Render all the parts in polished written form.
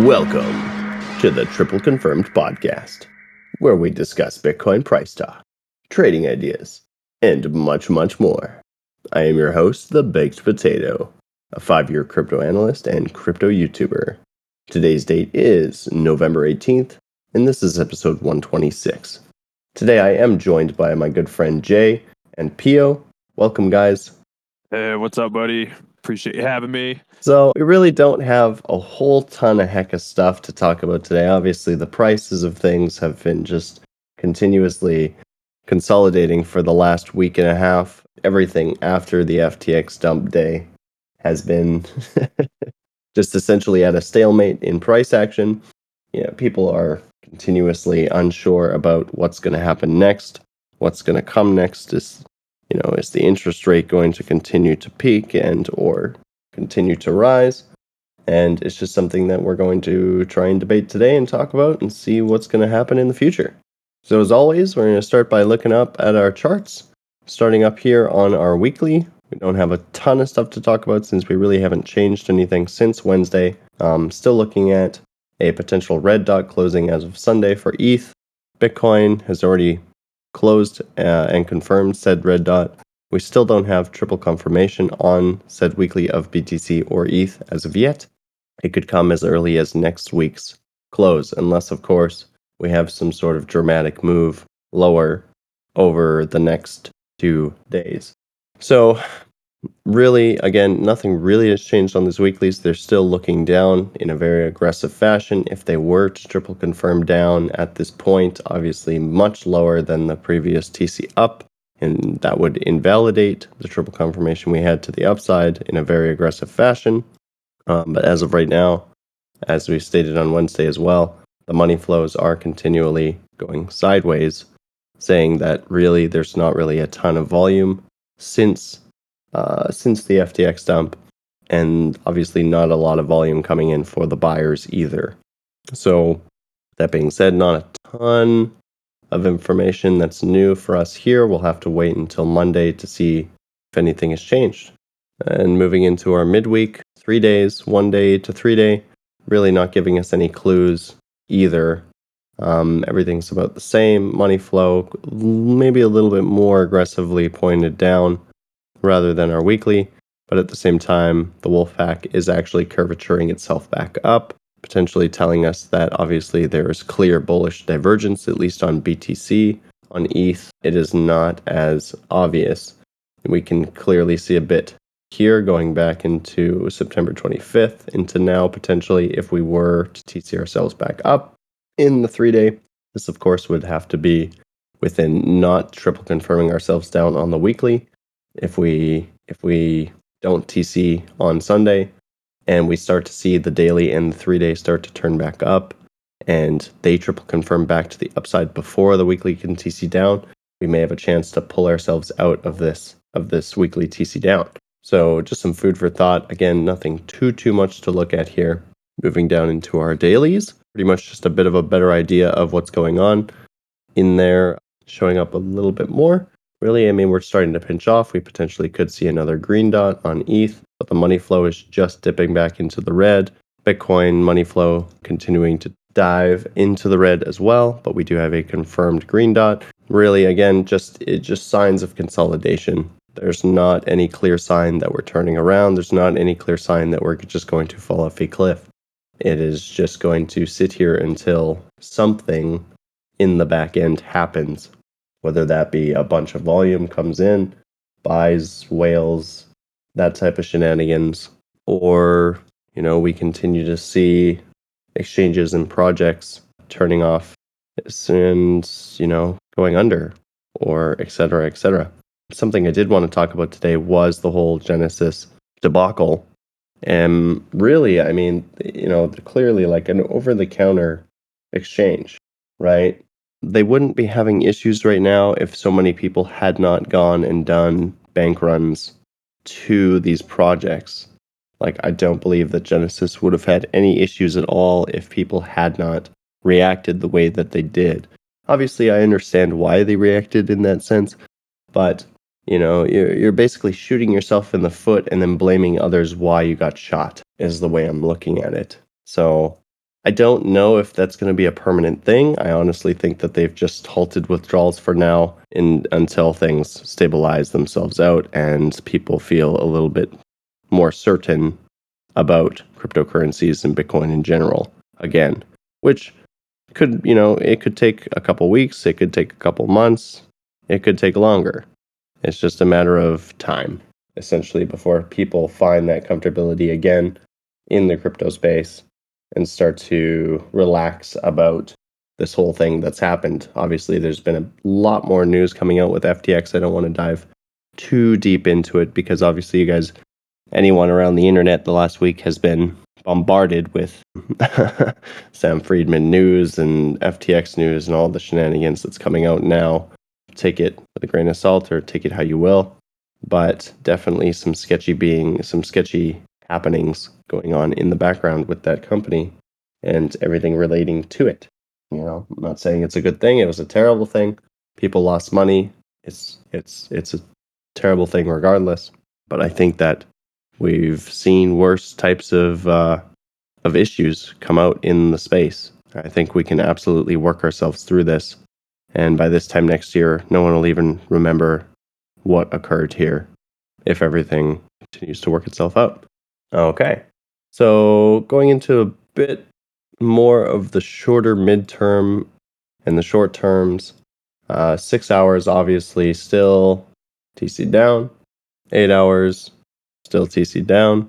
Welcome to the Triple Confirmed Podcast, where we discuss Bitcoin price talk, trading ideas, and much, much more. I am your host, The Baked Potato, a five-year crypto analyst and crypto YouTuber. Today's date is November 18th, and this is episode 126. Today I am joined by my good friend Jay and Pio. Welcome, guys. Hey, what's up, buddy? Appreciate you having me. So we really don't have a whole ton of stuff to talk about today. Obviously, the prices of things have been just continuously consolidating for the last week and a half. Everything after the FTX dump day has been just essentially at a stalemate in price action. You know, people are continuously unsure about what's going to happen next. What's going to come next is, you know, is the interest rate going to continue to peak and or continue to rise? And it's just something that we're going to try and debate today and talk about and see what's going to happen in the future. So as always, we're going to start by looking up at our charts, starting up here on our weekly. We don't have a ton of stuff to talk about since we really haven't changed anything since Wednesday. Still looking at a potential red dot closing as of Sunday for ETH. Bitcoin has already closed and confirmed said red dot. We still don't have triple confirmation on said weekly of BTC or ETH as of yet. It could come as early as next week's close, unless, of course, we have some sort of dramatic move lower over the next 2 days. So really, again, nothing really has changed on these weeklies. They're still looking down in a very aggressive fashion. If they were to triple confirm down at this point, obviously much lower than the previous TC up, and that would invalidate the triple confirmation we had to the upside in a very aggressive fashion. But as of right now, as we stated on Wednesday as well, the money flows are continually going sideways, saying that really there's not really a ton of volume since the FTX dump, and obviously not a lot of volume coming in for the buyers either. So that being said, not a ton of information that's new for us here. We'll have to wait until Monday to see if anything has changed. And moving into our midweek, 3 days, 1 day to 3 day, really not giving us any clues either. Everything's about the same. Money flow, maybe a little bit more aggressively pointed down rather than our weekly, but at the same time, the wolf pack is actually curvaturing itself back up, potentially telling us that obviously there is clear bullish divergence, at least on BTC. On ETH, it is not as obvious. We can clearly see a bit here going back into September 25th into now, potentially, if we were to TC ourselves back up in the 3 day. This, of course, would have to be within not triple confirming ourselves down on the weekly. If we don't TC on Sunday and we start to see the daily and the 3 day start to turn back up and they triple confirm back to the upside before the weekly can TC down, we may have a chance to pull ourselves out of this weekly TC down. So just some food for thought. Again, nothing too much to look at here. Moving down into our dailies, pretty much just a bit of a better idea of what's going on in there, showing up a little bit more. Really, I mean, we're starting to pinch off. We potentially could see another green dot on ETH, but the money flow is just dipping back into the red. Bitcoin money flow continuing to dive into the red as well, but we do have a confirmed green dot. Really, again, just signs of consolidation. There's not any clear sign that we're turning around. There's not any clear sign that we're just going to fall off a cliff. It is just going to sit here until something in the back end happens. Whether that be a bunch of volume comes in, buys, whales, that type of shenanigans, or, you know, we continue to see exchanges and projects turning off and, you know, going under, or et cetera, et cetera. Something I did want to talk about today was the whole Genesis debacle. And really, I mean, you know, clearly like an over-the-counter exchange, right? They wouldn't be having issues right now if so many people had not gone and done bank runs to these projects. Like, I don't believe that Genesis would have had any issues at all if people had not reacted the way that they did. Obviously, I understand why they reacted in that sense, but, you know, you're basically shooting yourself in the foot and then blaming others why you got shot is the way I'm looking at it. So I don't know if that's going to be a permanent thing. I honestly think that they've just halted withdrawals for now until things stabilize themselves out and people feel a little bit more certain about cryptocurrencies and Bitcoin in general again, which could, you know, it could take a couple weeks, it could take a couple months, it could take longer. It's just a matter of time, essentially, before people find that comfortability again in the crypto space and start to relax about this whole thing that's happened. Obviously, there's been a lot more news coming out with FTX. I don't want to dive too deep into it because obviously you guys, anyone around the internet the last week has been bombarded with Sam Friedman news and FTX news and all the shenanigans that's coming out now. Take it with a grain of salt or take it how you will, but definitely some sketchy happenings going on in the background with that company and everything relating to it. You know, I'm not saying it's a good thing. It was a terrible thing. People lost money. It's a terrible thing regardless. But I think that we've seen worse types of issues come out in the space. I think we can absolutely work ourselves through this. And by this time next year, no one will even remember what occurred here if everything continues to work itself out. Okay, so going into a bit more of the shorter midterm and the short terms, 6 hours obviously still TC down, 8 hours still TC down.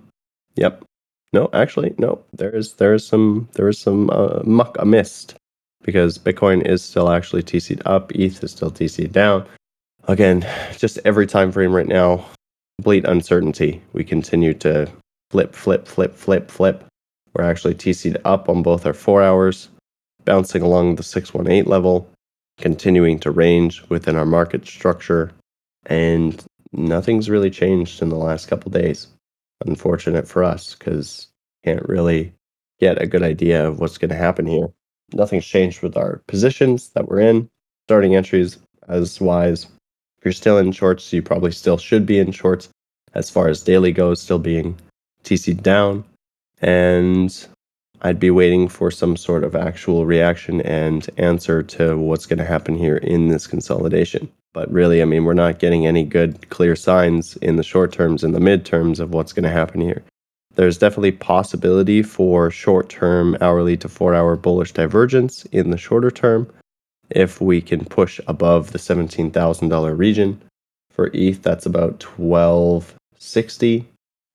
Yep. No, actually, no. There is some muck amidst because Bitcoin is still actually TC'd up, ETH is still TC'd down. Again, just every time frame right now, complete uncertainty. We continue to flip. We're actually TC'd up on both our 4 hours, bouncing along the 618 level, continuing to range within our market structure, and nothing's really changed in the last couple days. Unfortunate for us, because can't really get a good idea of what's going to happen here. Nothing's changed with our positions that we're in. Starting entries as wise. If you're still in shorts, you probably still should be in shorts. As far as daily goes, still being TC'd down, and I'd be waiting for some sort of actual reaction and answer to what's going to happen here in this consolidation. But really, I mean, we're not getting any good, clear signs in the short terms and the midterms of what's going to happen here. There's definitely possibility for short-term hourly to 4-hour bullish divergence in the shorter term if we can push above the $17,000 region. For ETH, that's about $1,260.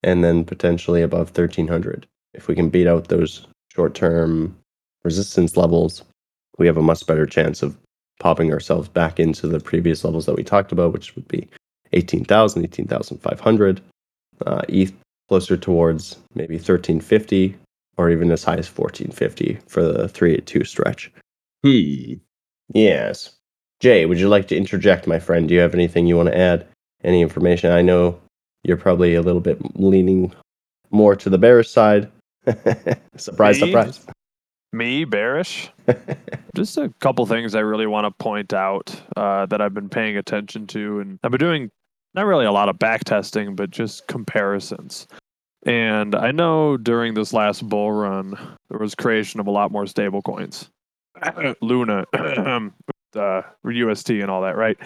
And then potentially above $1,300. If we can beat out those short-term resistance levels, we have a much better chance of popping ourselves back into the previous levels that we talked about, which would be 18,000, 18,500, ETH closer towards maybe 1,350 or even as high as 1,450 for the 382 stretch. Yes. Jay, would you like to interject, my friend? Do you have anything you want to add? Any information? I know you're probably a little bit leaning more to the bearish side. Surprise. Me, bearish? Just a couple things I really want to point out that I've been paying attention to. And I've been doing not really a lot of back testing, but just comparisons. And I know during this last bull run, there was creation of a lot more stable coins. Luna, UST and all that, right?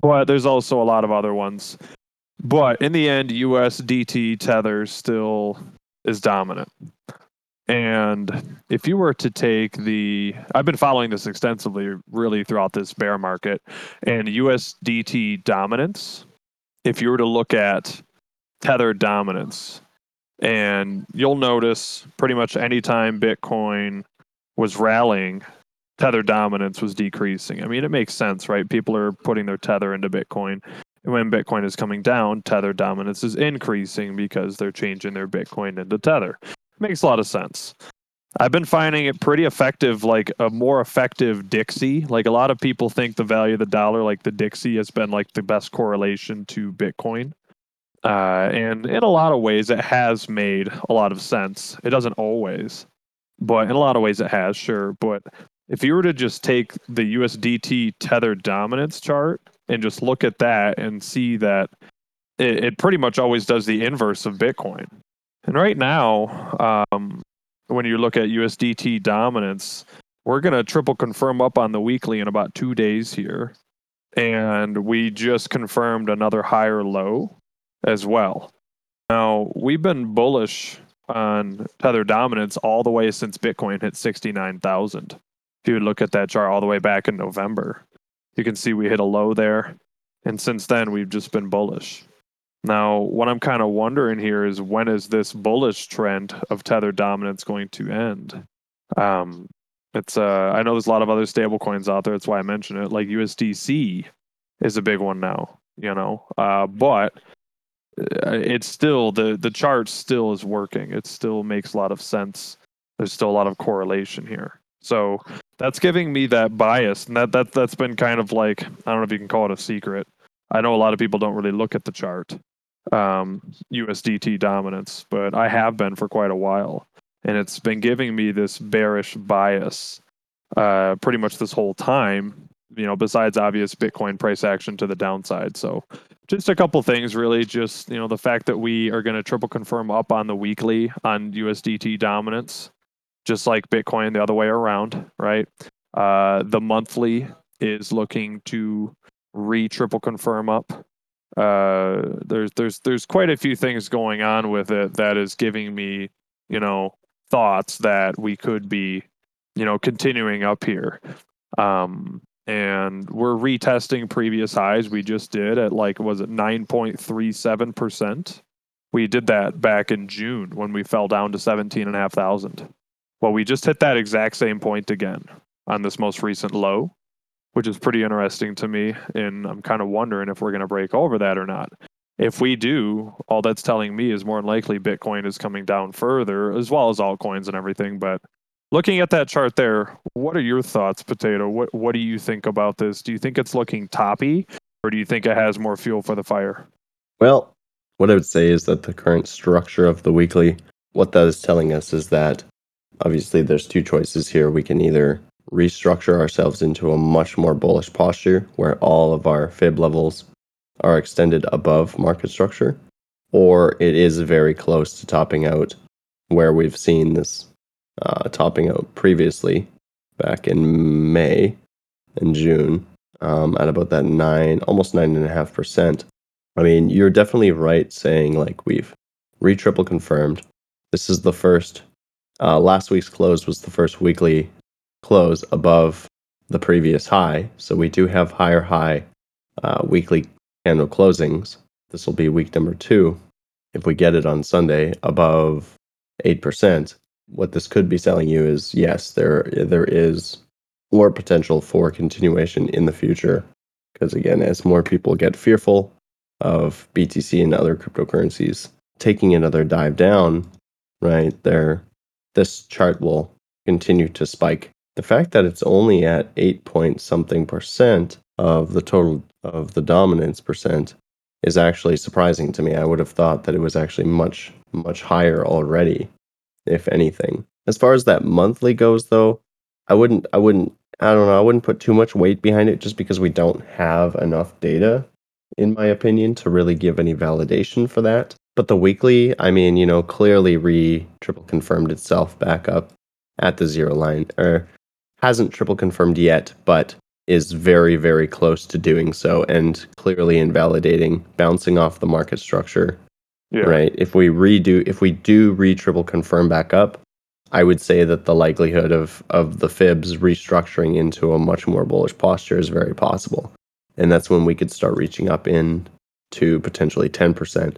But there's also a lot of other ones. But in the end, USDT Tether still is dominant. And if you were to take I've been following this extensively really throughout this bear market, and USDT dominance, if you were to look at Tether dominance, and you'll notice pretty much any time Bitcoin was rallying, Tether dominance was decreasing. I mean, it makes sense, right? People are putting their Tether into Bitcoin. When Bitcoin is coming down, Tether dominance is increasing because they're changing their Bitcoin into Tether. Makes a lot of sense. I've been finding it pretty effective, like a more effective DXY. Like a lot of people think the value of the dollar, like the DXY has been like the best correlation to Bitcoin. And in a lot of ways, it has made a lot of sense. It doesn't always, but in a lot of ways it has, sure. But if you were to just take the USDT Tether dominance chart, and just look at that and see that it pretty much always does the inverse of Bitcoin. And right now, when you look at USDT dominance, we're going to triple confirm up on the weekly in about 2 days here. And we just confirmed another higher low as well. Now, we've been bullish on Tether dominance all the way since Bitcoin hit 69,000. If you look at that chart all the way back in November, you can see we hit a low there. And since then, we've just been bullish. Now, what I'm kind of wondering here is, when is this bullish trend of Tether dominance going to end? I know there's a lot of other stablecoins out there. That's why I mentioned it. Like USDC is a big one now, you know. But it's still, the chart still is working. It still makes a lot of sense. There's still a lot of correlation here. So that's giving me that bias, and that's been kind of like, I don't know if you can call it a secret. I know a lot of people don't really look at the chart, USDT dominance, but I have been for quite a while. And it's been giving me this bearish bias pretty much this whole time, you know, besides obvious Bitcoin price action to the downside. So just a couple things, really. Just, you know, the fact that we are going to triple confirm up on the weekly on USDT dominance, just like Bitcoin the other way around, right? The monthly is looking to triple confirm up. There's quite a few things going on with it that is giving me, you know, thoughts that we could be, you know, continuing up here. And we're retesting previous highs. We just did at, like, was it 9.37%? We did that back in June when we fell down to 17,500. Well, we just hit that exact same point again on this most recent low, which is pretty interesting to me. And I'm kind of wondering if we're going to break over that or not. If we do, all that's telling me is more than likely Bitcoin is coming down further, as well as altcoins and everything. But looking at that chart there, what are your thoughts, Potato? What do you think about this? Do you think it's looking toppy, or do you think it has more fuel for the fire? Well, what I would say is that the current structure of the weekly, what that is telling us is that obviously there's two choices here. We can either restructure ourselves into a much more bullish posture where all of our fib levels are extended above market structure, or it is very close to topping out, where we've seen this topping out previously back in May and June at about that almost 9.5%. I mean, you're definitely right saying, like, we've triple confirmed. This is the first, last week's close was the first weekly close above the previous high. So we do have higher high weekly candle closings. This will be week number 2. If we get it on Sunday above 8%, what this could be telling you is, yes, there is more potential for continuation in the future. Because again, as more people get fearful of BTC and other cryptocurrencies taking another dive down, right, this chart will continue to spike. The fact that it's only at 8% of the total of the dominance percent is actually surprising to me. I would have thought that it was actually much, much higher already, if anything. As far as that monthly goes, though, I wouldn't put too much weight behind it, just because we don't have enough data, in my opinion, to really give any validation for that. But the weekly, I mean, you know, clearly triple confirmed itself back up at the zero line, or hasn't triple confirmed yet, but is very, very close to doing so, and clearly invalidating, bouncing off the market structure. Yeah. Right? If we do triple confirm back up, I would say that the likelihood of the fibs restructuring into a much more bullish posture is very possible. And that's when we could start reaching up in to potentially 10%,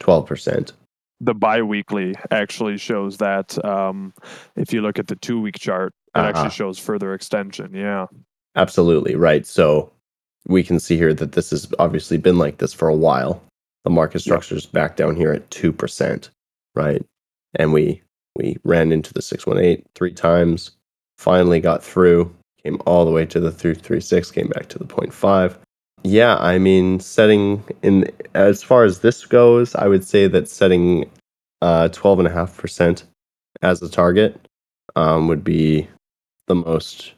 12%. The bi-weekly actually shows that, if you look at the 2-week chart, it actually shows further extension. Yeah. Absolutely, right. So we can see here that this has obviously been like this for a while. The market structure is back down here at 2%, right? And we ran into the 618 3 times, finally got through, came all the way to the 336, came back to the 0.5. Yeah, I mean, setting in, as far as this goes, I would say that setting 12.5% as a target would be the most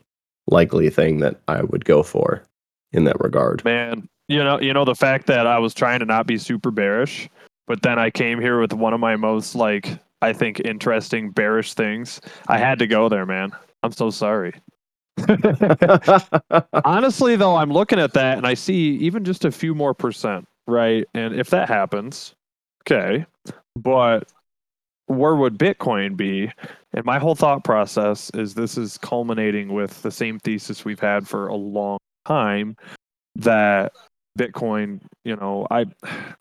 likely thing that I would go for in that regard. Man, you know the fact that I was trying to not be super bearish, but then I came here with one of my most, like, I think, interesting, bearish things. I had to go there, man. I'm so sorry. Honestly, though, I'm looking at that and I see even just a few more percent, right? And if that happens, okay. But where would Bitcoin be? And my whole thought process is this is culminating with the same thesis we've had for a long time, that Bitcoin, you know,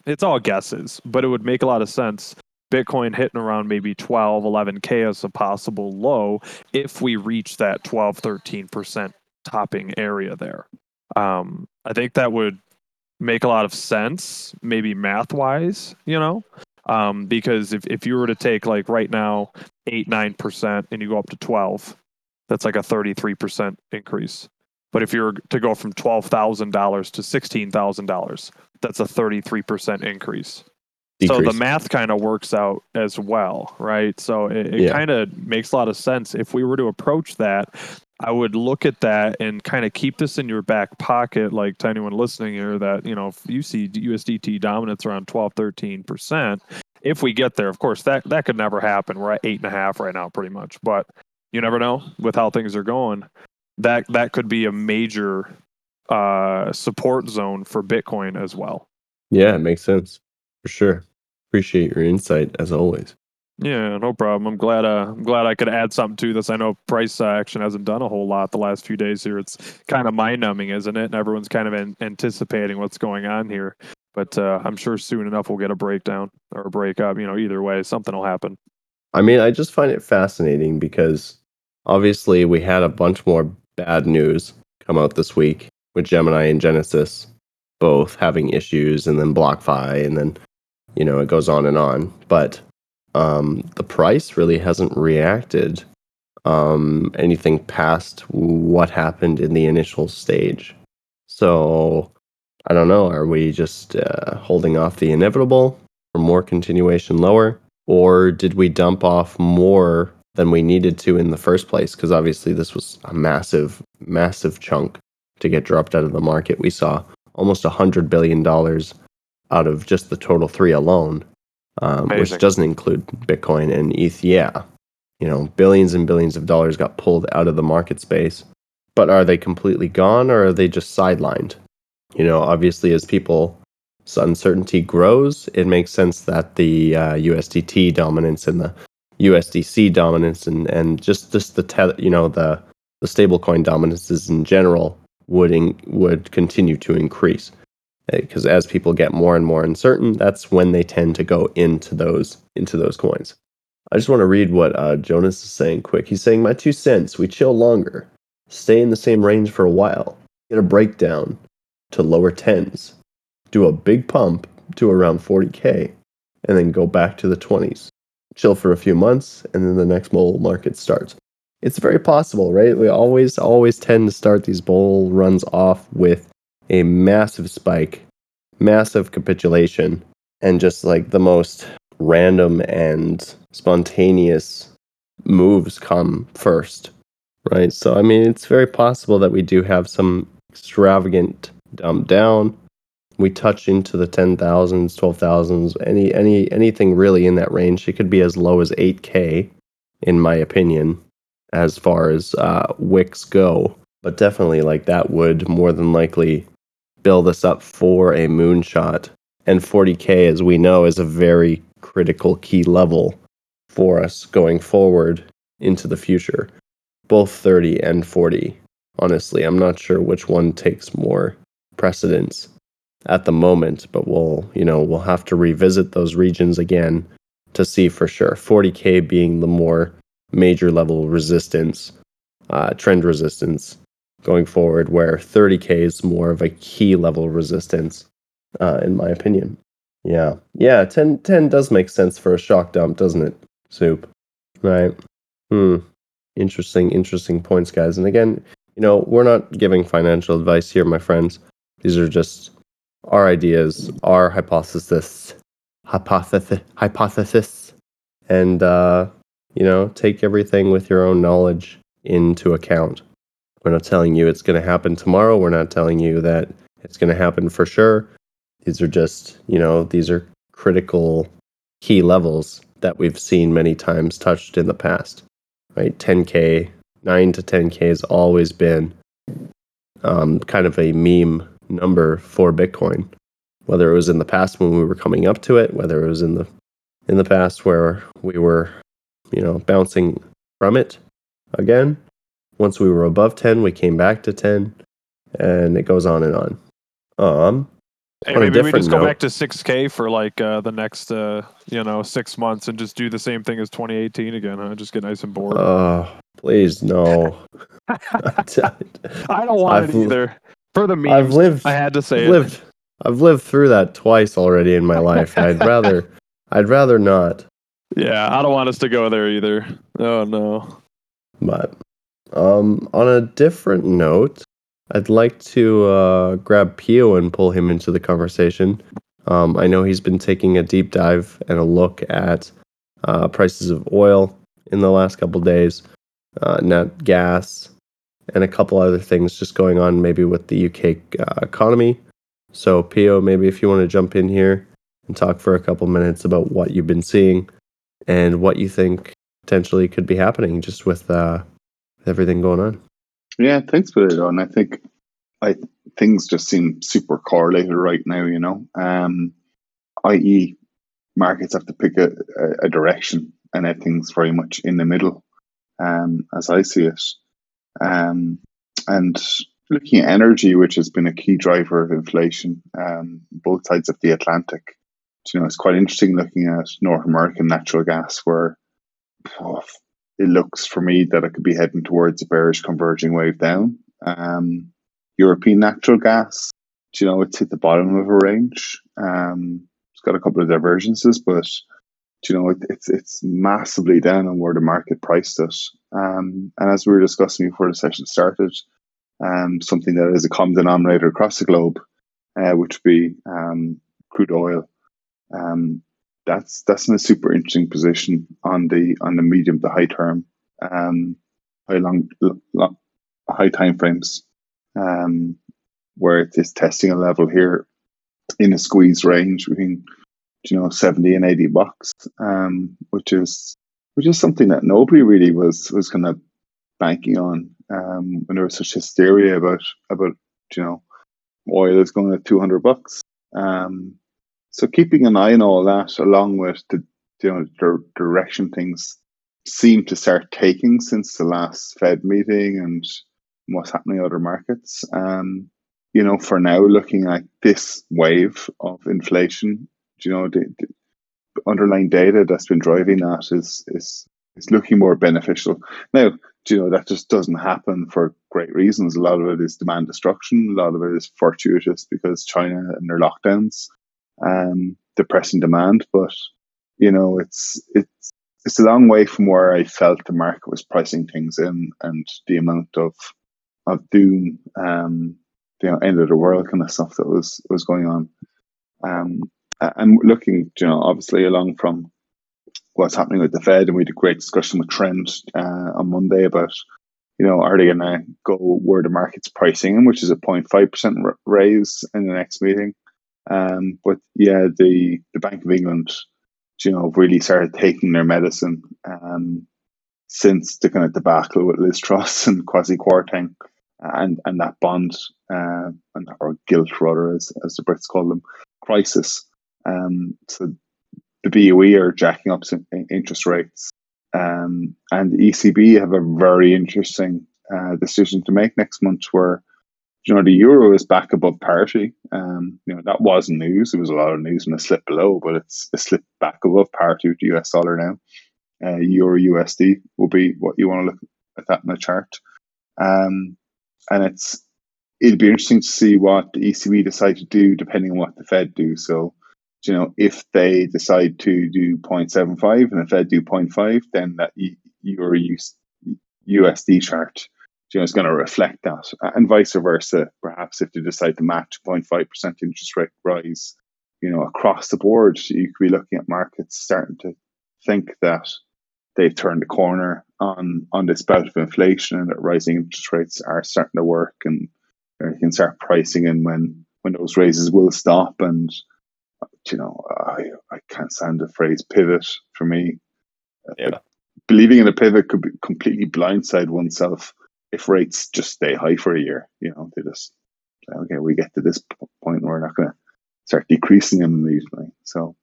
it's all guesses, but it would make a lot of sense. Bitcoin hitting around maybe 12, 11K as a possible low if we reach that 12, 13% topping area there. I think that would make a lot of sense, maybe math-wise, you know, because if you were to take like right now 8, 9% and you go up to 12, that's like a 33% increase. But if you were to go from $12,000 to $16,000, that's a 33% increase. Decrease. So the math kind of works out as well, right? So it kind of makes a lot of sense. If we were to approach that, I would look at that and kind of keep this in your back pocket, like to anyone listening here, that, you know, if you see USDT dominance around 12, 13%, if we get there, of course, that could never happen. We're at 8.5 right now, pretty much. But you never know with how things are going. That could be a major support zone for Bitcoin as well. Yeah, it makes sense. For sure. Appreciate your insight as always. Yeah, no problem. I'm glad I could add something to this. I know price action hasn't done a whole lot the last few days here. It's kind of mind-numbing, isn't it? And everyone's kind of anticipating what's going on here. But I'm sure soon enough we'll get a breakdown or a breakup. You know, either way, something will happen. I mean, I just find it fascinating because obviously we had a bunch more bad news come out this week with Gemini and Genesis both having issues, and then BlockFi, and then, you know, it goes on and on. But the price really hasn't reacted anything past what happened in the initial stage. So I don't know. Are we just holding off the inevitable for more continuation lower? Or did we dump off more than we needed to in the first place? Because obviously this was a massive, massive chunk to get dropped out of the market. We saw almost $100 billion out of just the total three alone, which doesn't include Bitcoin and ETH. Yeah, you know, billions and billions of dollars got pulled out of the market space. But are they completely gone, or are they just sidelined? You know, obviously, as people's uncertainty grows, it makes sense that the USDT dominance and the USDC dominance and just the the stablecoin dominances in general would continue to increase, because as people get more and more uncertain, that's when they tend to go into those coins. I just want to read what Jonas is saying quick. He's saying, my 2 cents, we chill longer, stay in the same range for a while, get a breakdown to lower tens, do a big pump to around 40K, and then go back to the 20s, chill for a few months, and then the next bull market starts. It's very possible, right? We always tend to start these bull runs off with a massive spike, massive capitulation, and just like the most random and spontaneous moves come first, right? So, I mean, it's very possible that we do have some extravagant dump down. We touch into the 10,000s, 12,000s, anything really in that range. It could be as low as 8K, in my opinion, as far as wicks go, but definitely like that would more than likely build us up for a moonshot. And 40K, as we know, is a very critical key level for us going forward into the future, both 30 and 40. Honestly, I'm not sure which one takes more precedence at the moment, but we'll have to revisit those regions again to see for sure. 40K being the more major level resistance, trend resistance going forward, where 30K is more of a key level resistance, in my opinion. Yeah, 10 does make sense for a shock dump, doesn't it, Soup? Right? Interesting points, guys. And again, you know, we're not giving financial advice here, my friends. These are just our ideas, our hypothesis, and, you know, take everything with your own knowledge into account. We're not telling you it's going to happen tomorrow. We're not telling you that it's going to happen for sure. These are just, you know, these are critical key levels that we've seen many times touched in the past, right? 10K, 9 to 10K has always been kind of a meme number for Bitcoin, whether it was in the past when we were coming up to it, whether it was in the past where we were, you know, bouncing from it again. Once we were above 10, we came back to 10, and it goes on and on. And on maybe we just go back to 6K for like the next, 6 months and just do the same thing as 2018 again. Huh? Just get nice and bored. Please, no. I don't want it either. For the memes, I had to say it. I've lived through that twice already in my life. I'd rather not. Yeah, I don't want us to go there either. Oh no. But on a different note, I'd like to grab Pio and pull him into the conversation. I know he's been taking a deep dive and a look at prices of oil in the last couple days, nat gas, and a couple other things just going on maybe with the UK economy. So, Pio, maybe if you want to jump in here and talk for a couple minutes about what you've been seeing and what you think potentially could be happening just with everything going on. Yeah, thanks for that, Ron. I think things just seem super correlated right now, i.e. markets have to pick a direction, and everything's very much in the middle, as I see it. And looking at energy, which has been a key driver of inflation, both sides of the Atlantic. It's quite interesting looking at North American natural gas, where it looks for me that it could be heading towards a bearish converging wave down. European natural gas, it's hit the bottom of a range. It's got a couple of divergences, but it's massively down on where the market priced it. And as we were discussing before the session started, something that is a common denominator across the globe, which would be crude oil. That's in a super interesting position on the medium to high term, high time frames, where it is testing a level here in a squeeze range between $70 and $80, which is something that nobody really was kind of banking on. When there was such hysteria about oil is going at $200. So keeping an eye on all that, along with the direction things seem to start taking since the last Fed meeting and what's happening in other markets. For now, looking at this wave of inflation, the underlying data that's been driving that is looking more beneficial now. That just doesn't happen for great reasons. A lot of it is demand destruction. A lot of it is fortuitous because China and their lockdowns, depressing demand. But it's a long way from where I felt the market was pricing things in, and the amount of doom, end of the world kind of stuff that was going on. And looking, obviously along from what's happening with the Fed, and we had a great discussion with Trent on Monday about, are they going to go where the market's pricing in, which is a 0.5% raise in the next meeting. But yeah, the Bank of England, really started taking their medicine since the kind of debacle with Liz Truss and Quasi-Quarteng and that bond or gilt rather, as the Brits call them, crisis. So the BOE are jacking up some interest rates, and the ECB have a very interesting decision to make next month, where the euro is back above parity. That wasn't news; it was a lot of news and a slip below, but it slipped back above parity with the US dollar now. Euro USD will be what you want to look at that in the chart, and it'd be interesting to see what the ECB decide to do, depending on what the Fed do. So, if they decide to do 0.75 and the Fed do 0.5, then that your USD chart, is going to reflect that, and vice versa. Perhaps if they decide to match 0.5% interest rate rise, across the board, you could be looking at markets starting to think that they've turned the corner on this bout of inflation, and that rising interest rates are starting to work, and you can start pricing in when those raises will stop. And I can't stand the phrase pivot for me. Yeah. Like, believing in a pivot could be completely blindside oneself if rates just stay high for a year. You know, they just say, okay, we get to this point where we're not going to start decreasing them immediately. So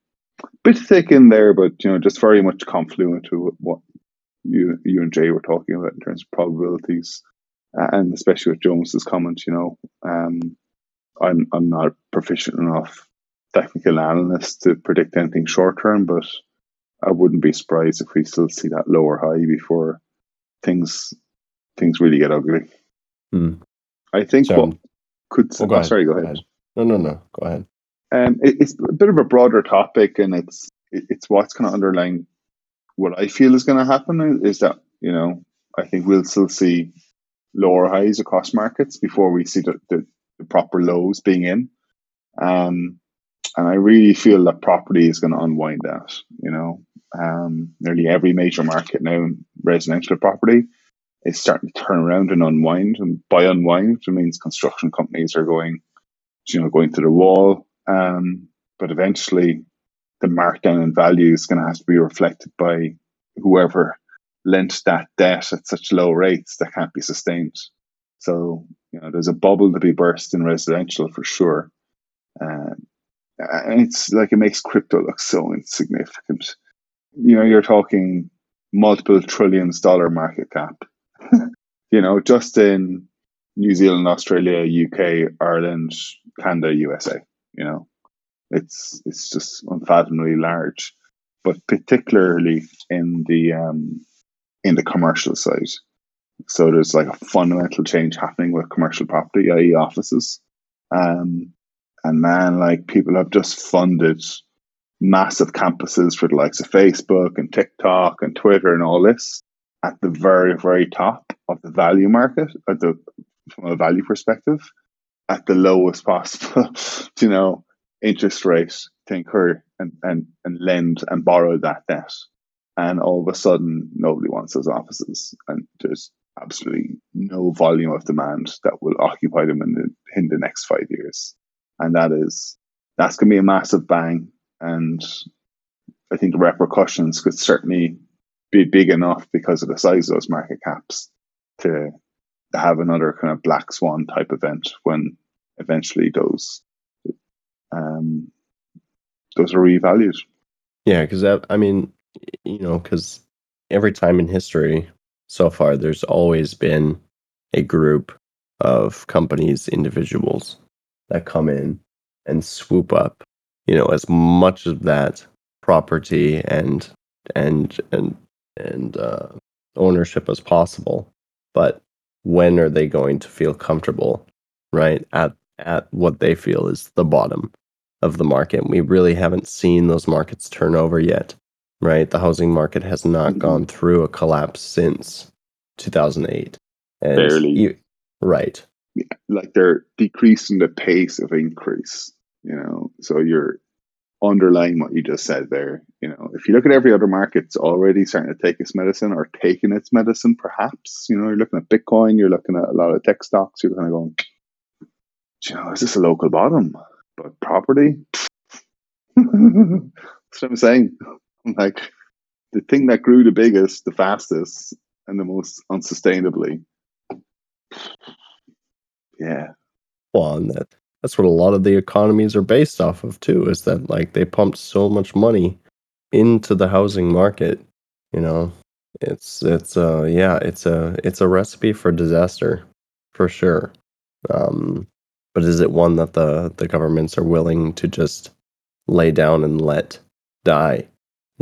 a bit thick in there, but, you know, just very much confluent to what you and Jay were talking about in terms of probabilities, and especially with Jones's comment, you know, I'm not proficient enough technical analyst to predict anything short term, but I wouldn't be surprised if we still see that lower high before things really get ugly. Mm. I think so, what could... Go ahead. No. Go ahead. It's a bit of a broader topic, and it's what's kind of underlying what I feel is going to happen is that, you know, I think we'll still see lower highs across markets before we see the proper lows being in. And I really feel that property is going to unwind that, you know. Nearly every major market now, residential property, is starting to turn around and unwind. And by unwind, it means construction companies are going to the wall. But eventually, the markdown in value is going to have to be reflected by whoever lent that debt at such low rates that can't be sustained. So, you know, there's a bubble to be burst in residential for sure. And it's like, it makes crypto look so insignificant. You know, you're talking multiple trillions dollar market cap, you know, just in New Zealand, Australia, UK, Ireland, Canada, USA, you know. It's just unfathomably large, but particularly in the commercial side. So there's like a fundamental change happening with commercial property, i.e. offices. And man, like, people have just funded massive campuses for the likes of Facebook and TikTok and Twitter and all this at the very, very top of the value market, from a value perspective, at the lowest possible, you know, interest rates to incur and lend and borrow that debt. And all of a sudden, nobody wants those offices, and there's absolutely no volume of demand that will occupy them in the next 5 years. And that's going to be a massive bang. And I think the repercussions could certainly be big enough because of the size of those market caps to have another kind of black swan type event when eventually those are revalued. Yeah, because I mean, you know, because every time in history so far, there's always been a group of companies, individuals that come in and swoop up, you know, as much of that property and ownership as possible. But when are they going to feel comfortable, right? At what they feel is the bottom of the market. We really haven't seen those markets turn over yet, right? The housing market has not gone through a collapse since 2008. And barely. Right. Yeah, like, they're decreasing the pace of increase, you know. So you're underlying what you just said there. You know, if you look at every other market, it's already starting to take its medicine or taking its medicine, perhaps. You know, you're looking at Bitcoin, you're looking at a lot of tech stocks, you're kind of going, you know, is this a local bottom? But property? That's what I'm saying. Like, the thing that grew the biggest, the fastest, and the most unsustainably. Yeah. Well, and that's what a lot of the economies are based off of too, is that, like, they pumped so much money into the housing market, you know. It's a recipe for disaster for sure. But is it one that the governments are willing to just lay down and let die?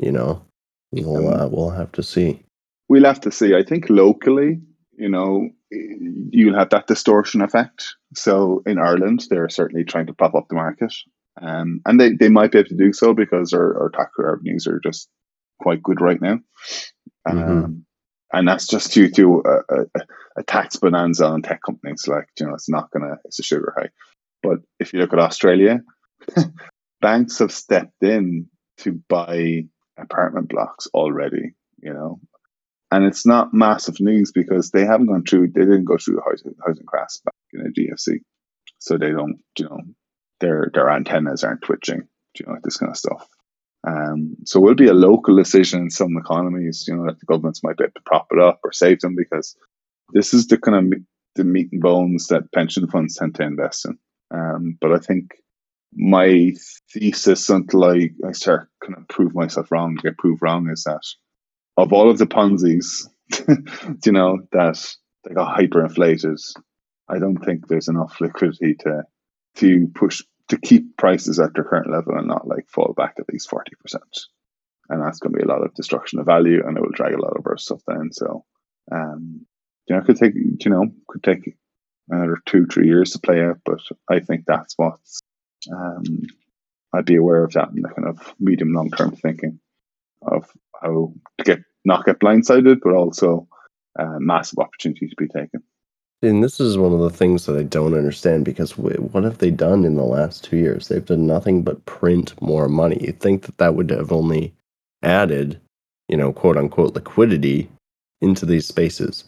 You know, we'll have to see. We'll have to see. I think locally, you know, you'll have that distortion effect. So in Ireland, they're certainly trying to prop up the market. And they might be able to do so because our tax revenues are just quite good right now. Mm-hmm. And that's just due to a tax bonanza on tech companies. Like, you know, it's a sugar high. But if you look at Australia, banks have stepped in to buy apartment blocks already, you know. And it's not massive news because they didn't go through the housing crash back in the GFC. So they don't, you know, their antennas aren't twitching, you know, this kind of stuff. So it will be a local decision in some economies, you know, that the governments might be able to prop it up or save them, because this is the kind of the meat and bones that pension funds tend to invest in. But I think my thesis, until I start kind of prove myself wrong, get proved wrong, is that of all of the Ponzi's, you know, that they got hyperinflated, I don't think there's enough liquidity to push to keep prices at their current level and not like fall back at least 40%. And that's going to be a lot of destruction of value, and it will drag a lot of our stuff down. So, you know, it could take, you know, another 2-3 years to play out, but I think that's what's, I'd be aware of that in the kind of medium long term thinking of how to not get blindsided, but also massive opportunity to be taken. And this is one of the things that I don't understand, because what have they done in the last 2 years? They've done nothing but print more money. You'd think that that would have only added, you know, quote unquote liquidity into these spaces.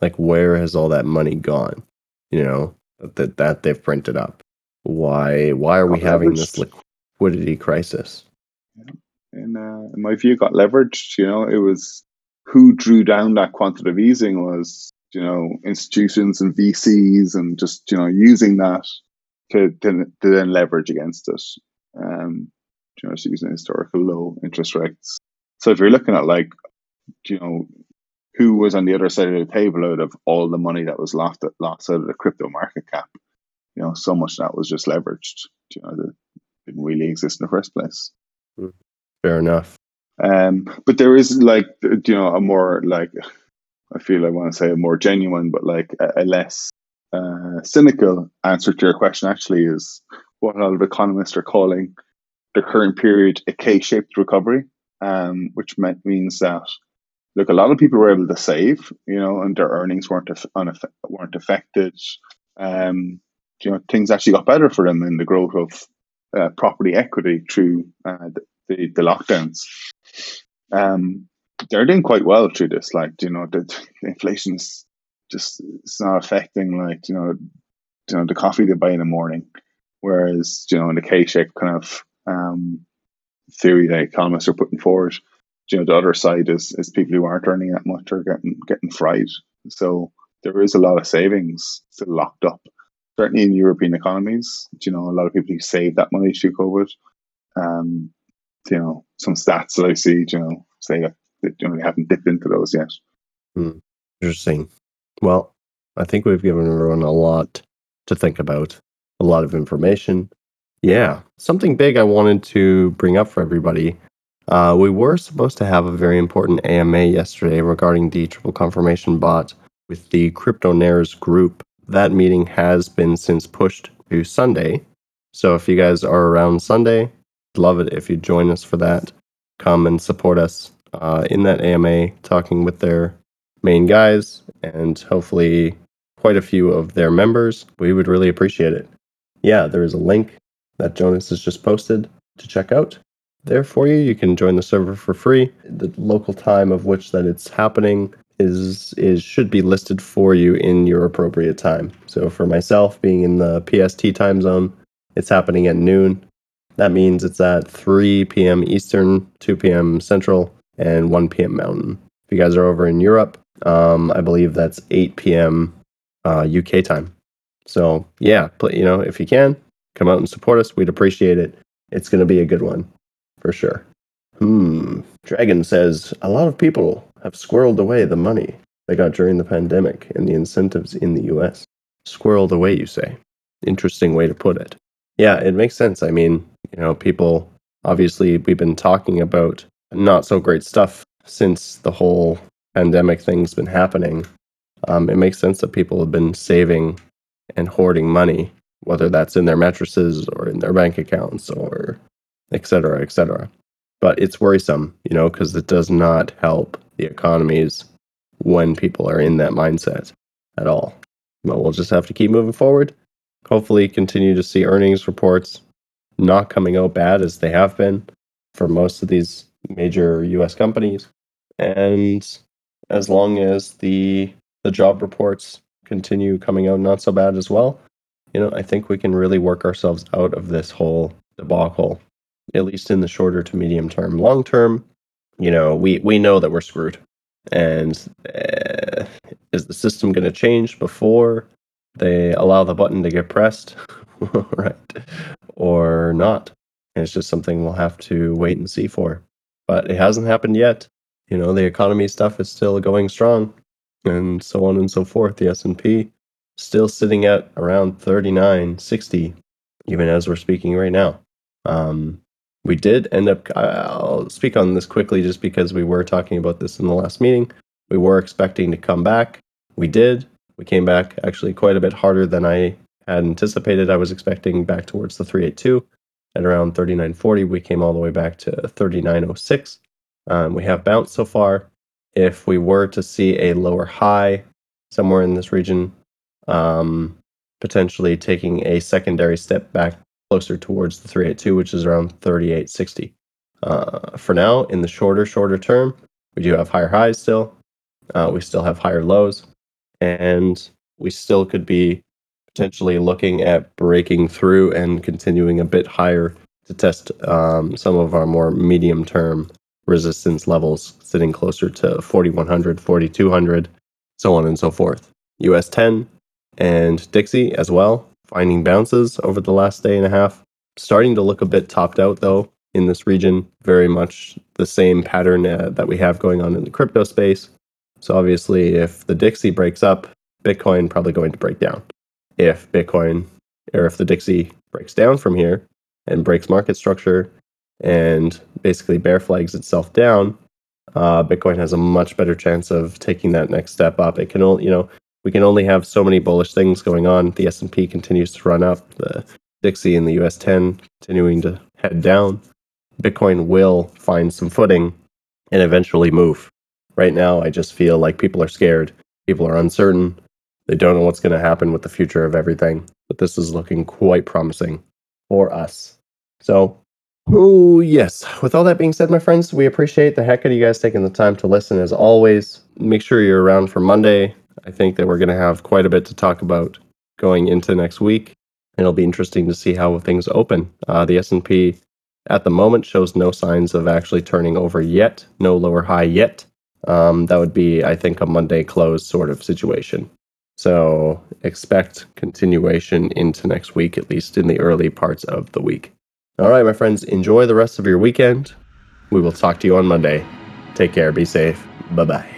Like, where has all that money gone? You know, that they've printed up. Why are we having this liquidity crisis? Yeah. And in my view, got leveraged. You know, it was who drew down that quantitative easing was, you know, institutions and VCs, and just, you know, using that to then leverage against it. You know, it's using historical low interest rates. So if you're looking at, like, you know, who was on the other side of the table out of all the money that was lost out of the crypto market cap, you know, so much that was just leveraged, you know, that didn't really exist in the first place. Fair enough. But there is, like, you know, a more, like, I feel I want to say a more genuine, but like a less cynical answer to your question actually is what a lot of economists are calling the current period a K-shaped recovery, which means that, look, a lot of people were able to save, you know, and their earnings weren't affected. You know, things actually got better for them in the growth of property equity through the lockdowns. They're doing quite well through this. Like, you know, the inflation is just, it's not affecting, like, you know, the coffee they buy in the morning. Whereas, you know, in the K-shaped kind of theory that economists are putting forward, you know, the other side is people who aren't earning that much are getting fried. So there is a lot of savings still locked up. Certainly in European economies, you know, a lot of people who saved that money through COVID. You know, some stats that I see, you know, say that they haven't dipped into those yet. Interesting. Well, I think we've given everyone a lot to think about, a lot of information. Yeah. Something big I wanted to bring up for everybody. We were supposed to have a very important AMA yesterday regarding the triple confirmation bot with the CryptoNairs group. That meeting has been since pushed to Sunday. So if you guys are around Sunday, love it if you join us for that. Come and support us in that AMA, talking with their main guys and hopefully quite a few of their members. We would really appreciate it. Yeah, there is a link that Jonas has just posted to check out there for you. You can join the server for free. The local time of which that it's happening is should be listed for you in your appropriate time. So for myself, being in the PST time zone, it's happening at noon. That means it's at 3 p.m. Eastern, 2 p.m. Central, and 1 p.m. Mountain. If you guys are over in Europe, I believe that's 8 p.m. UK time. So yeah, you know, if you can, come out and support us. We'd appreciate it. It's going to be a good one, for sure. Dragon says, a lot of people have squirreled away the money they got during the pandemic and the incentives in the U.S. Squirreled away, you say? Interesting way to put it. Yeah, it makes sense. I mean, you know, people, obviously, we've been talking about not so great stuff since the whole pandemic thing's been happening. It makes sense that people have been saving and hoarding money, whether that's in their mattresses or in their bank accounts or et cetera, et cetera. But it's worrisome, you know, because it does not help the economies when people are in that mindset at all. But we'll just have to keep moving forward. Hopefully continue to see earnings reports not coming out bad as they have been for most of these major U.S. companies. And as long as the job reports continue coming out not so bad as well, you know, I think we can really work ourselves out of this whole debacle at least in the shorter to medium term. Long term, you know, we know that we're screwed. And is the system going to change before they allow the button to get pressed? Right. Or not. And it's just something we'll have to wait and see for. But it hasn't happened yet. You know, the economy stuff is still going strong and so on and so forth. The S&P still sitting at around 39.60, even as we're speaking right now. We did end up, I'll speak on this quickly just because we were talking about this in the last meeting. We were expecting to come back. We did. We came back actually quite a bit harder than I had anticipated. I was expecting back towards the 382. At around 39.40, we came all the way back to 39.06. We have bounced so far. If we were to see a lower high somewhere in this region, potentially taking a secondary step back closer towards the 382, which is around 38.60. For now, in the shorter term, we do have higher highs still. We still have higher lows. And we still could be potentially looking at breaking through and continuing a bit higher to test some of our more medium-term resistance levels, sitting closer to 4100, 4200, so on and so forth. US 10 and Dixie as well, finding bounces over the last day and a half. Starting to look a bit topped out, though, in this region. Very much the same pattern that we have going on in the crypto space. So obviously, if the Dixie breaks up, Bitcoin probably going to break down. If Bitcoin, or if the Dixie breaks down from here and breaks market structure and basically bear flags itself down, Bitcoin has a much better chance of taking that next step up. It can only, you know, we can only have so many bullish things going on. The S&P continues to run up, the Dixie and the US 10 continuing to head down. Bitcoin will find some footing and eventually move. Right now, I just feel like people are scared. People are uncertain. They don't know what's going to happen with the future of everything. But this is looking quite promising for us. So, oh yes, with all that being said, my friends, we appreciate the heck out of you guys taking the time to listen. As always, make sure you're around for Monday. I think that we're going to have quite a bit to talk about going into next week. And it'll be interesting to see how things open. The S&P at the moment shows no signs of actually turning over yet. No lower high yet. That would be, I think, a Monday close sort of situation. So expect continuation into next week, at least in the early parts of the week. All right, my friends, enjoy the rest of your weekend. We will talk to you on Monday. Take care. Be safe. Bye-bye.